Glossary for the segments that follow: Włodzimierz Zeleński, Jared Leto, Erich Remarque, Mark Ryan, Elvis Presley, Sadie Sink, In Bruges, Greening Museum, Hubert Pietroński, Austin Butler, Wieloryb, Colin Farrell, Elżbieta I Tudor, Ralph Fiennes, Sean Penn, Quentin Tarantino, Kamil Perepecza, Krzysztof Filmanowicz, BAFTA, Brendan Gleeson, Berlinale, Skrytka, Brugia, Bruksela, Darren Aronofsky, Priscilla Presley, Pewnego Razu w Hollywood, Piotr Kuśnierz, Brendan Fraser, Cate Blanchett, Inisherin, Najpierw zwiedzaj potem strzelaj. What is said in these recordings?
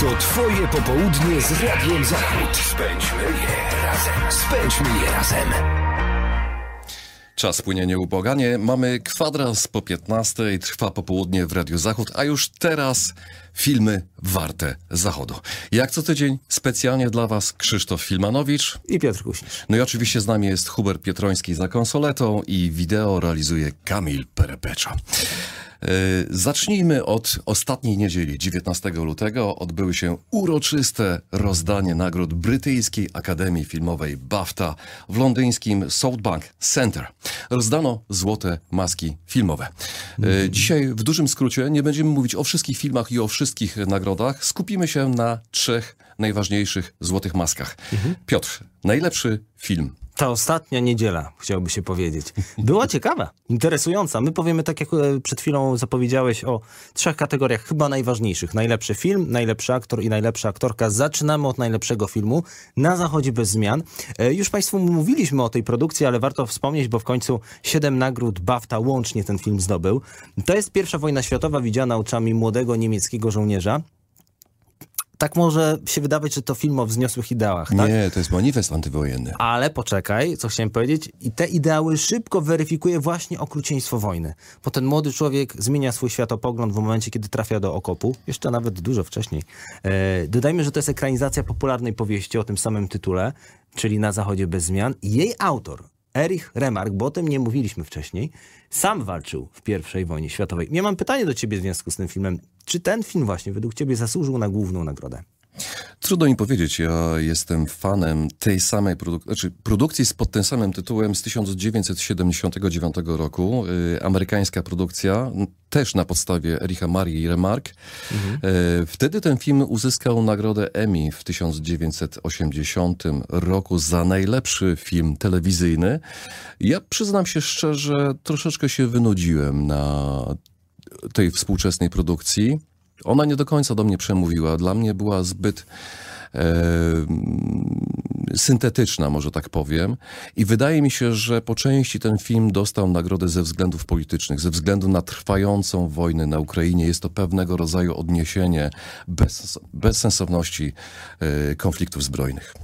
To twoje popołudnie z Radiem Zachód. Spędźmy je razem. Czas płynie nieubłaganie. Mamy kwadrans po 15:00. Trwa popołudnie w Radiu Zachód, a już teraz filmy warte zachodu. Jak co tydzień specjalnie dla was Krzysztof Filmanowicz i Piotr Kuśnierz. No i oczywiście z nami jest Hubert Pietroński za konsoletą i wideo realizuje Kamil Perepecza. Zacznijmy od ostatniej niedzieli, 19 lutego. Odbyły się uroczyste rozdanie nagród Brytyjskiej Akademii Filmowej BAFTA w londyńskim Southbank Center. Rozdano złote maski filmowe. Dzisiaj w dużym skrócie nie będziemy mówić o wszystkich filmach i o wszystkich nagrodach. Skupimy się na trzech najważniejszych złotych maskach. Piotr, najlepszy film. Ta ostatnia niedziela, chciałoby się powiedzieć, była ciekawa, interesująca. My powiemy, tak jak przed chwilą zapowiedziałeś, o trzech kategoriach chyba najważniejszych. Najlepszy film, najlepszy aktor i najlepsza aktorka. Zaczynamy od najlepszego filmu, Na Zachodzie bez zmian. Już państwu mówiliśmy o tej produkcji, ale warto wspomnieć, bo w końcu 7 nagród BAFTA łącznie ten film zdobył. To jest pierwsza wojna światowa widziana oczami młodego niemieckiego żołnierza. Tak może się wydawać, że to film o wzniosłych ideałach. Nie, tak? To jest manifest antywojenny. Ale poczekaj, co chciałem powiedzieć. I te ideały szybko weryfikuje właśnie okrucieństwo wojny. Bo ten młody człowiek zmienia swój światopogląd w momencie, kiedy trafia do okopu. Jeszcze nawet dużo wcześniej. Dodajmy, że to jest ekranizacja popularnej powieści o tym samym tytule, czyli Na Zachodzie bez zmian. Jej autor, Erich Remarque, bo o tym nie mówiliśmy wcześniej, sam walczył w I wojnie światowej. Ja mam pytanie do ciebie w związku z tym filmem. Czy ten film właśnie według ciebie zasłużył na główną nagrodę? Trudno mi powiedzieć. Ja jestem fanem tej samej produkcji pod tym samym tytułem z 1979 roku. Amerykańska produkcja, też na podstawie Ericha Marii Remarque. Wtedy ten film uzyskał nagrodę Emmy w 1980 roku za najlepszy film telewizyjny. Ja przyznam się szczerze, troszeczkę się wynudziłem na tej współczesnej produkcji. Ona nie do końca do mnie przemówiła. Dla mnie była zbyt syntetyczna, może tak powiem. I wydaje mi się, że po części ten film dostał nagrodę ze względów politycznych, ze względu na trwającą wojnę na Ukrainie. Jest to pewnego rodzaju odniesienie bezsensowności konfliktów zbrojnych.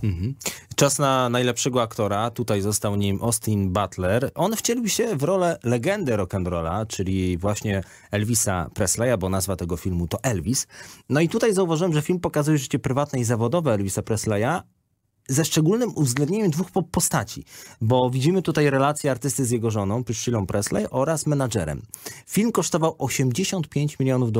Czas na najlepszego aktora. Tutaj został nim Austin Butler. On wcielił się w rolę legendy rock'n'rolla, czyli właśnie Elvisa Presleya, bo nazwa tego filmu to Elvis. No i tutaj zauważyłem, że film pokazuje życie prywatne i zawodowe Elvisa Presleya, ze szczególnym uwzględnieniem dwóch postaci, bo widzimy tutaj relację artysty z jego żoną, Priscillą Presley, oraz menadżerem. Film kosztował $85 milionów,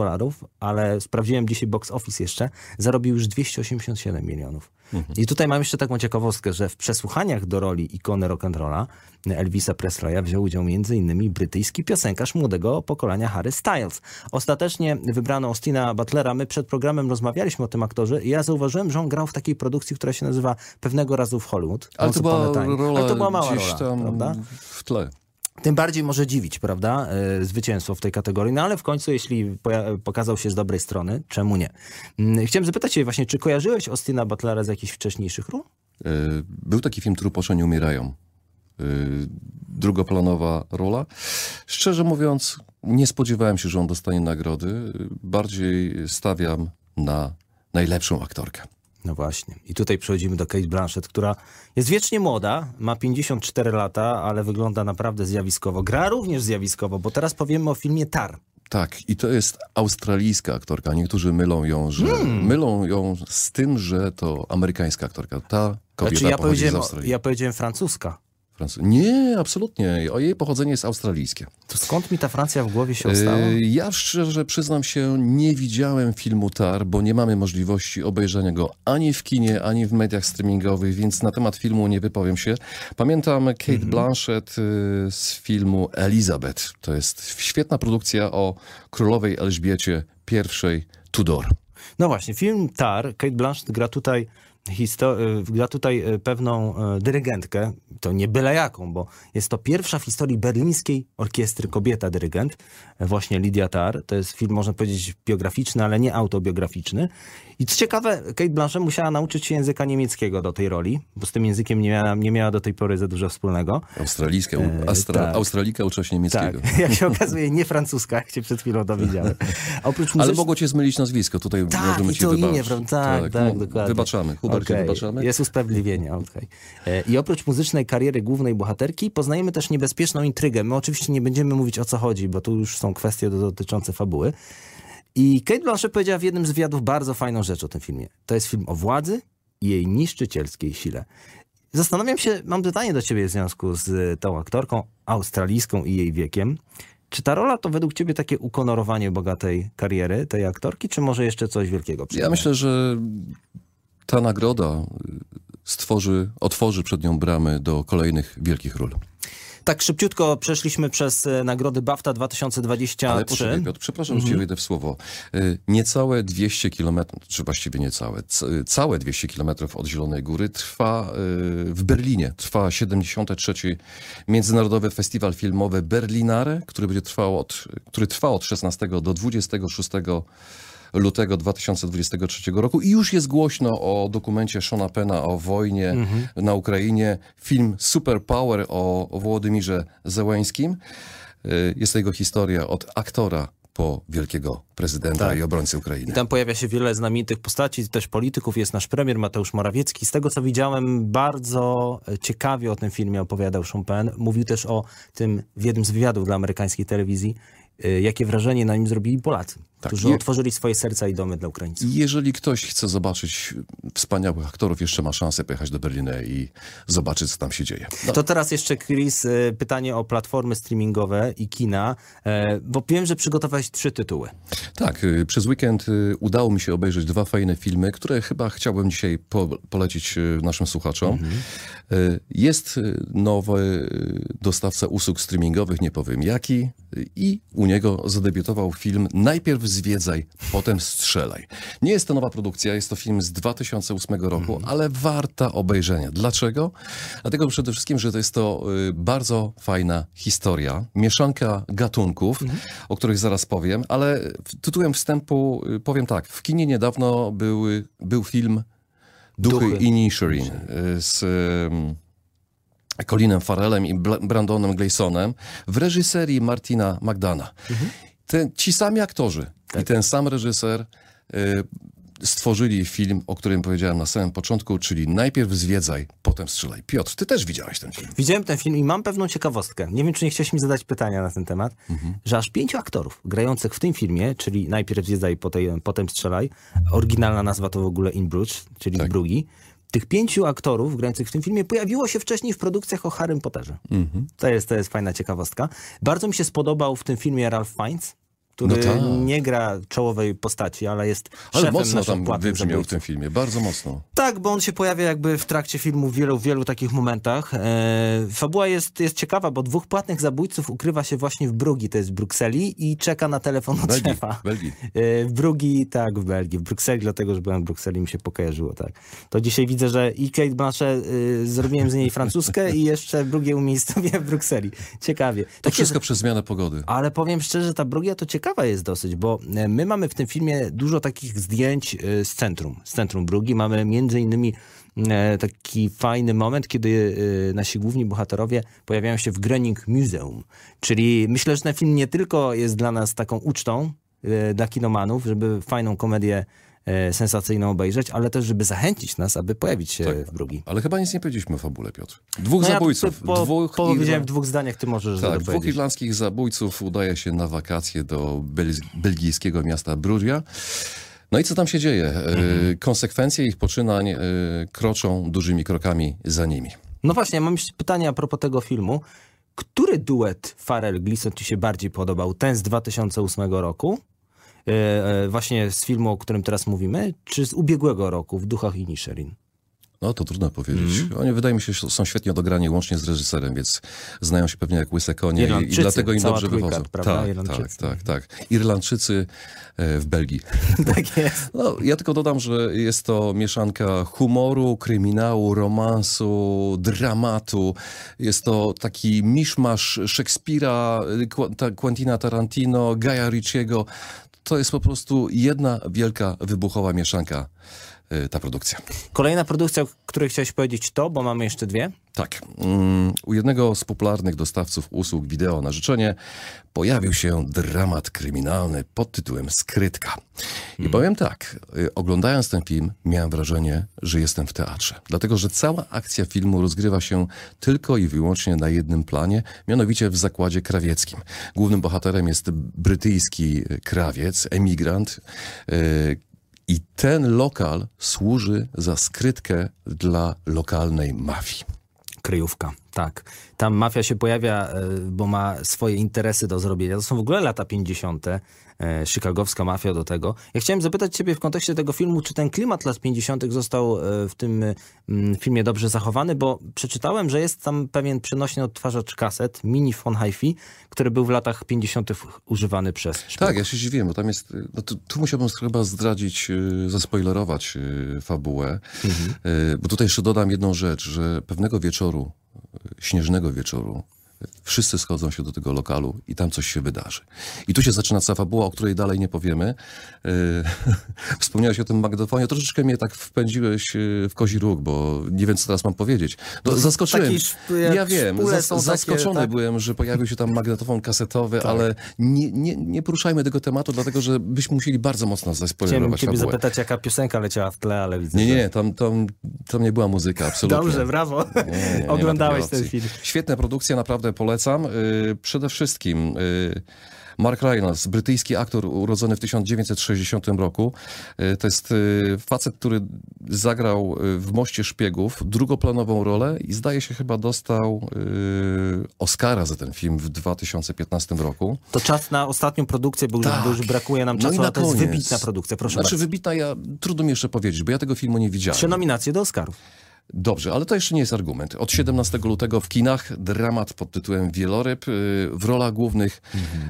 ale sprawdziłem dzisiaj box office jeszcze, zarobił już $287 milionów. I tutaj mam jeszcze taką ciekawostkę, że w przesłuchaniach do roli ikony rock'n'rolla Elvisa Presleya wziął udział m.in. brytyjski piosenkarz młodego pokolenia Harry Styles. Ostatecznie wybrano Austina Butlera. My przed programem rozmawialiśmy o tym aktorze i ja zauważyłem, że on grał w takiej produkcji, która się nazywa Pewnego Razu w Hollywood. Ale to była rola, ale to była mała gdzieś tam, prawda? W tle. Tym bardziej może dziwić, prawda, zwycięstwo w tej kategorii, no ale w końcu, jeśli pokazał się z dobrej strony, czemu nie? Chciałem zapytać cię właśnie, czy kojarzyłeś Austina Butlera z jakichś wcześniejszych ról? Był taki film Truposze nie umierają. Drugoplanowa rola. Szczerze mówiąc, nie spodziewałem się, że on dostanie nagrody. Bardziej stawiam na najlepszą aktorkę. No właśnie. I tutaj przechodzimy do Cate Blanchett, która jest wiecznie młoda, ma 54 lata, ale wygląda naprawdę zjawiskowo. Gra również zjawiskowo, bo teraz powiemy o filmie Tar. Tak, i to jest australijska aktorka. Niektórzy mylą ją z tym, że to amerykańska aktorka. Ta kobieta pochodzi z Australii. Ja powiedziałem francuska. Nie, absolutnie. Jej pochodzenie jest australijskie. To skąd mi ta Francja w głowie się ostała? Ja szczerze przyznam się, nie widziałem filmu Tar, bo nie mamy możliwości obejrzenia go ani w kinie, ani w mediach streamingowych, więc na temat filmu nie wypowiem się. Pamiętam Cate Blanchett z filmu Elizabeth. To jest świetna produkcja o królowej Elżbiecie I Tudor. No właśnie, film Tar, Cate Blanchett gra tutaj pewną dyrygentkę, to nie byle jaką, bo jest to pierwsza w historii berlińskiej orkiestry kobieta dyrygent, właśnie Lidia Tarr. To jest film, można powiedzieć, biograficzny, ale nie autobiograficzny. I co ciekawe, Cate Blanchett musiała nauczyć się języka niemieckiego do tej roli, bo z tym językiem nie miała do tej pory za dużo wspólnego. Australika uczyła się niemieckiego. Tak, jak się okazuje, nie francuska, jak się przed chwilą dowiedziałem. Ale mogło cię zmylić nazwisko, tutaj możemy ci wybaczyć. Tak, dokładnie. Wybaczamy. Okay. Jest usprawiedliwienie. Okay. I oprócz muzycznej kariery głównej bohaterki poznajemy też niebezpieczną intrygę. My oczywiście nie będziemy mówić, o co chodzi, bo tu już są kwestie dotyczące fabuły. I Cate Blanchett powiedziała w jednym z wywiadów bardzo fajną rzecz o tym filmie. To jest film o władzy i jej niszczycielskiej sile. Zastanawiam się, mam pytanie do ciebie w związku z tą aktorką australijską i jej wiekiem. Czy ta rola to według ciebie takie ukonorowanie bogatej kariery tej aktorki, czy może jeszcze coś wielkiego? Ja myślę, że ta nagroda otworzy przed nią bramy do kolejnych wielkich ról. Tak szybciutko przeszliśmy przez nagrody BAFTA 2023. Ale poczekaj, Piotr, przepraszam, że ci wejdę w słowo. Niecałe 200 kilometrów, czy właściwie niecałe, całe 200 kilometrów od Zielonej Góry w Berlinie trwa 73. Międzynarodowy Festiwal Filmowy Berlinale, który trwa od 16 do 26 lutego 2023 roku i już jest głośno o dokumencie Seana Penna o wojnie na Ukrainie. Film Superpower o Włodymirze Zeleńskim. Jest to jego historia od aktora po wielkiego prezydenta i obrońcy Ukrainy. I tam pojawia się wiele znamienitych postaci, też polityków. Jest nasz premier Mateusz Morawiecki. Z tego, co widziałem, bardzo ciekawie o tym filmie opowiadał Sean Penn. Mówił też o tym w jednym z wywiadów dla amerykańskiej telewizji, jakie wrażenie na nim zrobili Polacy, którzy otworzyli swoje serca i domy dla Ukraińców. Jeżeli ktoś chce zobaczyć wspaniałych aktorów, jeszcze ma szansę pojechać do Berlina i zobaczyć, co tam się dzieje. No. To teraz jeszcze, Chris, pytanie o platformy streamingowe i kina, bo wiem, że przygotowałeś 3 tytuły. Tak, przez weekend udało mi się obejrzeć 2 fajne filmy, które chyba chciałbym dzisiaj polecić naszym słuchaczom. Jest nowy dostawca usług streamingowych, nie powiem jaki, i u niego zadebiutował film Najpierw zwiedzaj, potem strzelaj. Nie jest to nowa produkcja, jest to film z 2008 roku, ale warta obejrzenia. Dlaczego? Dlatego przede wszystkim, że to jest to bardzo fajna historia, mieszanka gatunków, o których zaraz powiem, ale tytułem wstępu powiem tak. W kinie niedawno był film Duchy Inisherin z Colinem Farrellem i Brandonem Gleesonem w reżyserii Martina Magdana. Ci sami aktorzy i ten sam reżyser stworzyli film, o którym powiedziałem na samym początku, czyli Najpierw zwiedzaj, potem strzelaj. Piotr, ty też widziałeś ten film. Widziałem ten film i mam pewną ciekawostkę. Nie wiem, czy nie chciałeś mi zadać pytania na ten temat, że aż 5 aktorów grających w tym filmie, czyli Najpierw zwiedzaj, potem strzelaj, oryginalna nazwa to w ogóle In Bruges, czyli w Brugii. Tych 5 aktorów grających w tym filmie pojawiło się wcześniej w produkcjach o Harrym Potterze. To jest fajna ciekawostka. Bardzo mi się spodobał w tym filmie Ralph Fiennes, który nie gra czołowej postaci, ale jest szefem mocno tam wybrzmiał w tym filmie, bardzo mocno. Tak, bo on się pojawia jakby w trakcie filmu w wielu takich momentach. Fabuła jest ciekawa, bo 2 płatnych zabójców ukrywa się właśnie w Brugii, to jest w Brukseli, i czeka na telefon od szefa. W Belgii. W Belgii, w Brukseli, dlatego, że byłem w Brukseli, mi się pokojarzyło, tak. To dzisiaj widzę, że i Cate Blanchett zrobiłem z niej francuskę i jeszcze Brugię umiejscowiłem w Brukseli. Ciekawie. To wszystko przez zmianę pogody. Ale powiem szczerze, ta Brugia to ciekawa jest dosyć, bo my mamy w tym filmie dużo takich zdjęć z centrum Brugii. Mamy między innymi taki fajny moment, kiedy nasi główni bohaterowie pojawiają się w Greening Museum. Czyli myślę, że ten film nie tylko jest dla nas taką ucztą, dla kinomanów, żeby fajną komedię sensacyjną obejrzeć, ale też, żeby zachęcić nas, aby pojawić się w Brugii. Ale chyba nic nie powiedzieliśmy o fabule, Piotr. 2 zabójców. Powiedziałem w 2 zdaniach, ty możesz dopowiedzieć. 2 irlandzkich zabójców udaje się na wakacje do belgijskiego miasta Brugia. No i co tam się dzieje? Konsekwencje ich poczynań kroczą dużymi krokami za nimi. No właśnie, mam jeszcze pytanie a propos tego filmu. Który duet Farrell-Gleeson ci się bardziej podobał? Ten z 2008 roku? Właśnie z filmu, o którym teraz mówimy, czy z ubiegłego roku, w Duchach Inisherin? No to trudno powiedzieć. Oni, wydaje mi się, są świetnie dograni łącznie z reżyserem, więc znają się pewnie jak łyse konie i dlatego im dobrze wychodzą. Tak. Irlandczycy w Belgii. Tak jest. No, ja tylko dodam, że jest to mieszanka humoru, kryminału, romansu, dramatu. Jest to taki miszmasz Szekspira, Quentina Tarantino, Gaia Ricciego. To jest po prostu jedna wielka, wybuchowa mieszanka. Ta produkcja. Kolejna produkcja, o której chciałeś powiedzieć to, bo mamy jeszcze dwie. Tak. U jednego z popularnych dostawców usług wideo na życzenie pojawił się dramat kryminalny pod tytułem Skrytka. I powiem tak, oglądając ten film miałem wrażenie, że jestem w teatrze. Dlatego, że cała akcja filmu rozgrywa się tylko i wyłącznie na jednym planie, mianowicie w zakładzie krawieckim. Głównym bohaterem jest brytyjski krawiec, emigrant, i ten lokal służy za skrytkę dla lokalnej mafii. Kryjówka, tak. Tam mafia się pojawia, bo ma swoje interesy do zrobienia. To są w ogóle lata 50. Chicagowska mafia do tego. Ja chciałem zapytać ciebie w kontekście tego filmu, czy ten klimat lat 50. został w tym filmie dobrze zachowany, bo przeczytałem, że jest tam pewien przenośny odtwarzacz kaset, mini von hi-fi, który był w latach 50. używany przez szpiegów. Tak, ja się dziwiłem, bo tam jest... No tu musiałbym chyba zdradzić, zaspoilerować fabułę, bo tutaj jeszcze dodam jedną rzecz, że pewnego wieczoru, śnieżnego wieczoru, wszyscy schodzą się do tego lokalu i tam coś się wydarzy. I tu się zaczyna cała fabuła, o której dalej nie powiemy. Wspomniałeś o tym magnetofonie. Troszeczkę mnie tak wpędziłeś w kozi róg, bo nie wiem, co teraz mam powiedzieć. No, zaskoczyłem. Ja wiem, zaskoczony takie, tak? byłem, że pojawił się tam magnetofon kasetowy, tak. Ale nie poruszajmy tego tematu, dlatego że byśmy musieli bardzo mocno zaspoilerować fabułę. Chciałem ciebie zapytać, jaka piosenka leciała w tle, ale widzę. Tam nie była muzyka, absolutnie. Dobrze, brawo. Nie oglądałeś ten film. Świetna produkcja, naprawdę polecam. Przede wszystkim Mark Ryan, brytyjski aktor urodzony w 1960 roku. To jest facet, który zagrał w Moście Szpiegów drugoplanową rolę i zdaje się chyba dostał Oscara za ten film w 2015 roku. To czas na ostatnią produkcję, bo już brakuje nam czasu, ale to jest wybitna produkcja. Proszę bardzo. Wybitna, trudno mi jeszcze powiedzieć, bo ja tego filmu nie widziałem. 3 nominacje do Oscarów. Dobrze, ale to jeszcze nie jest argument. Od 17 lutego w kinach dramat pod tytułem Wieloryb. W rolach głównych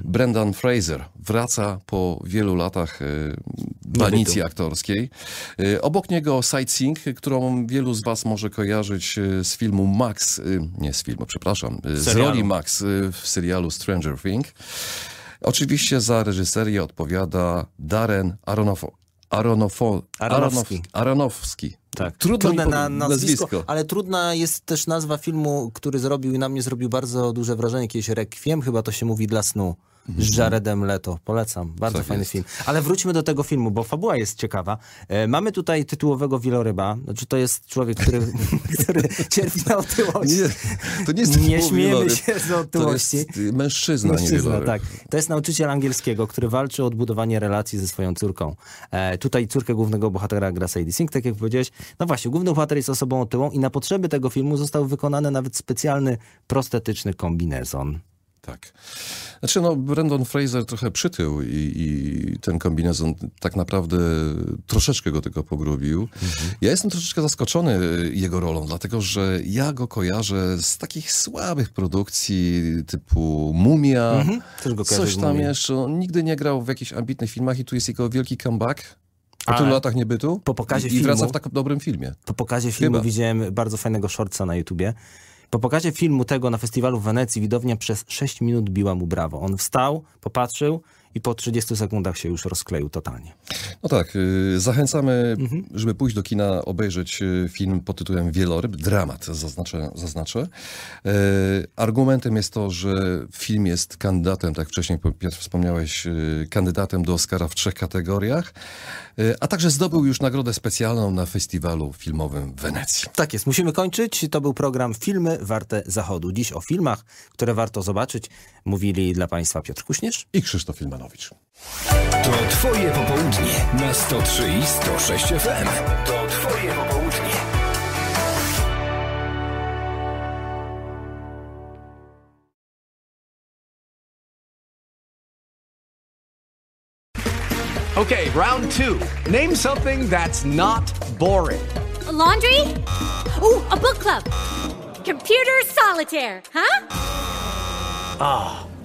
Brendan Fraser wraca po wielu latach banicji aktorskiej. Obok niego sightseeing, którą wielu z was może kojarzyć z filmu Max, nie z filmu, przepraszam, z roli Max w serialu Stranger Things. Oczywiście za reżyserię odpowiada Darren Aronofsky. Tak. Trudne nazwisko, ale trudna jest też nazwa filmu, który zrobił i na mnie zrobił bardzo duże wrażenie, kiedyś Requiem, chyba to się mówi, dla snu, z Jaredem Leto. Polecam, bardzo tak fajny film. Ale wróćmy do tego filmu, bo fabuła jest ciekawa. Mamy tutaj tytułowego wieloryba, znaczy to jest człowiek, który cierpi na otyłość. Nie śmiejemy się z otyłości. To jest mężczyzna, tak. To jest nauczyciel angielskiego, który walczy o odbudowanie relacji ze swoją córką. Tutaj córkę głównego bohatera gra Sadie Sink, tak jak powiedziałeś. No właśnie, główny bohater jest osobą otyłą i na potrzeby tego filmu został wykonany nawet specjalny prostetyczny kombinezon. Tak. Znaczy Brendan Fraser trochę przytył i ten kombinezon tak naprawdę troszeczkę go tylko pogrubił. Ja jestem troszeczkę zaskoczony jego rolą, dlatego że ja go kojarzę z takich słabych produkcji typu Mumia, coś tam jeszcze. On nigdy nie grał w jakichś ambitnych filmach i tu jest jego wielki comeback. Po tylu latach niebytu i wraca w tak dobrym filmie. Po pokazie filmu widziałem bardzo fajnego shortsa na YouTubie. Po pokazie filmu tego na festiwalu w Wenecji widownia przez 6 minut biła mu brawo. On wstał, popatrzył i po 30 sekundach się już rozkleił totalnie. No tak, zachęcamy, żeby pójść do kina, obejrzeć film pod tytułem Wieloryb. Dramat, zaznaczę. Argumentem jest to, że film jest kandydatem, tak jak wcześniej wspomniałeś, kandydatem do Oscara w 3 kategoriach, a także zdobył już nagrodę specjalną na festiwalu filmowym w Wenecji. Tak jest, musimy kończyć. To był program Filmy Warte Zachodu. Dziś o filmach, które warto zobaczyć, mówili dla państwa Piotr Kuśnierz i Krzysztof Filmanowicz. To twoje popołudnie na 103 i 106 FM. To twoje popołudnie. Okay, round 2. Name something that's not boring. Laundry? Ooh, a book club. Computer solitaire, huh? Ah, oh,